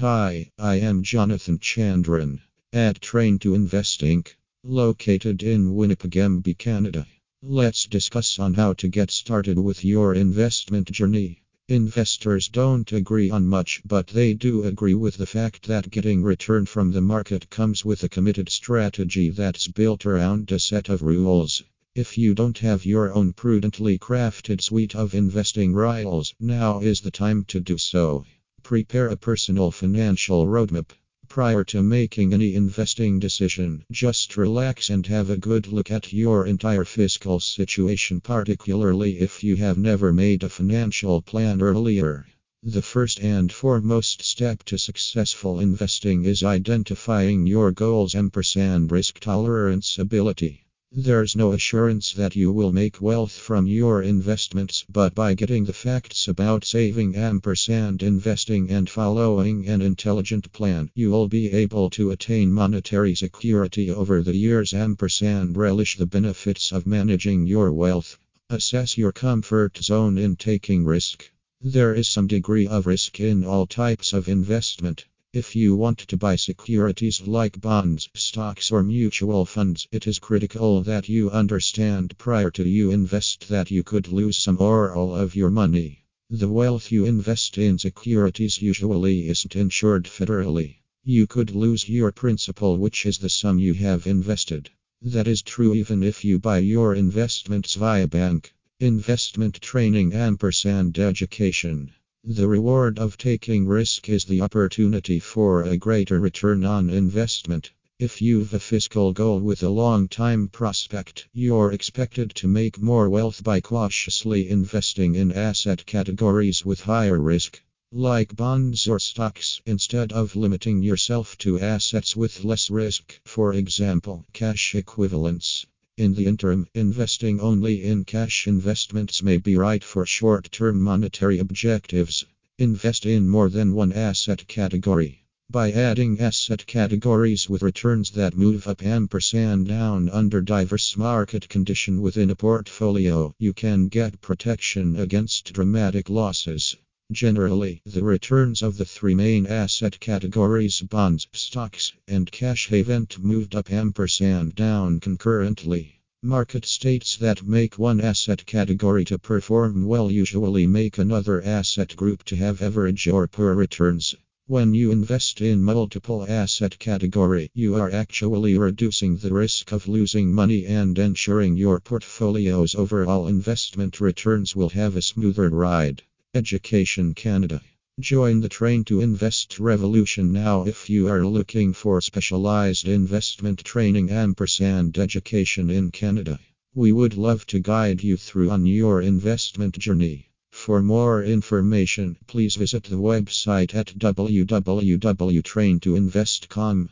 Hi, I am Jonathan Chandran at Train2Invest, Inc., located in Winnipeg, MB, Canada. Let's discuss on how to get started with your investment journey. Investors don't agree on much, but they do agree with the fact that getting return from the market comes with a committed strategy that's built around a set of rules. If you don't have your own prudently crafted suite of investing rules, now is the time to do so. Prepare a personal financial roadmap. Prior to making any investing decision, just relax and have a good look at your entire fiscal situation, particularly if you have never made a financial plan earlier. The first and foremost step to successful investing is identifying your goals and risk tolerance ability. There's no assurance that you will make wealth from your investments, but by getting the facts about saving and investing and following an intelligent plan, you'll be able to attain monetary security over the years and relish the benefits of managing your wealth. Assess your comfort zone in taking risk. There is some degree of risk in all types of investment. If you want to buy securities like bonds, stocks, or mutual funds, it is critical that you understand prior to you invest that you could lose some or all of your money. The wealth you invest in securities usually isn't insured federally. You could lose your principal, which is the sum you have invested. That is true even if you buy your investments via bank. Investment training and education. The reward of taking risk is the opportunity for a greater return on investment. If you've a fiscal goal with a long-time prospect, you're expected to make more wealth by cautiously investing in asset categories with higher risk, like bonds or stocks, instead of limiting yourself to assets with less risk, for example, cash equivalents. In the interim, investing only in cash investments may be right for short-term monetary objectives. Invest in more than one asset category. By adding asset categories with returns that move up and down under diverse market conditions within a portfolio, you can get protection against dramatic losses. Generally, the returns of the three main asset categories, bonds, stocks, and cash, haven't moved up and down concurrently. Market states that make one asset category to perform well usually make another asset group to have average or poor returns. When you invest in multiple asset category, you are actually reducing the risk of losing money and ensuring your portfolio's overall investment returns will have a smoother ride. Education Canada. Join the Train2Invest revolution now if you are looking for specialized investment training and education in Canada. We would love to guide you through on your investment journey. For more information, please visit the website at www.train2invest.com.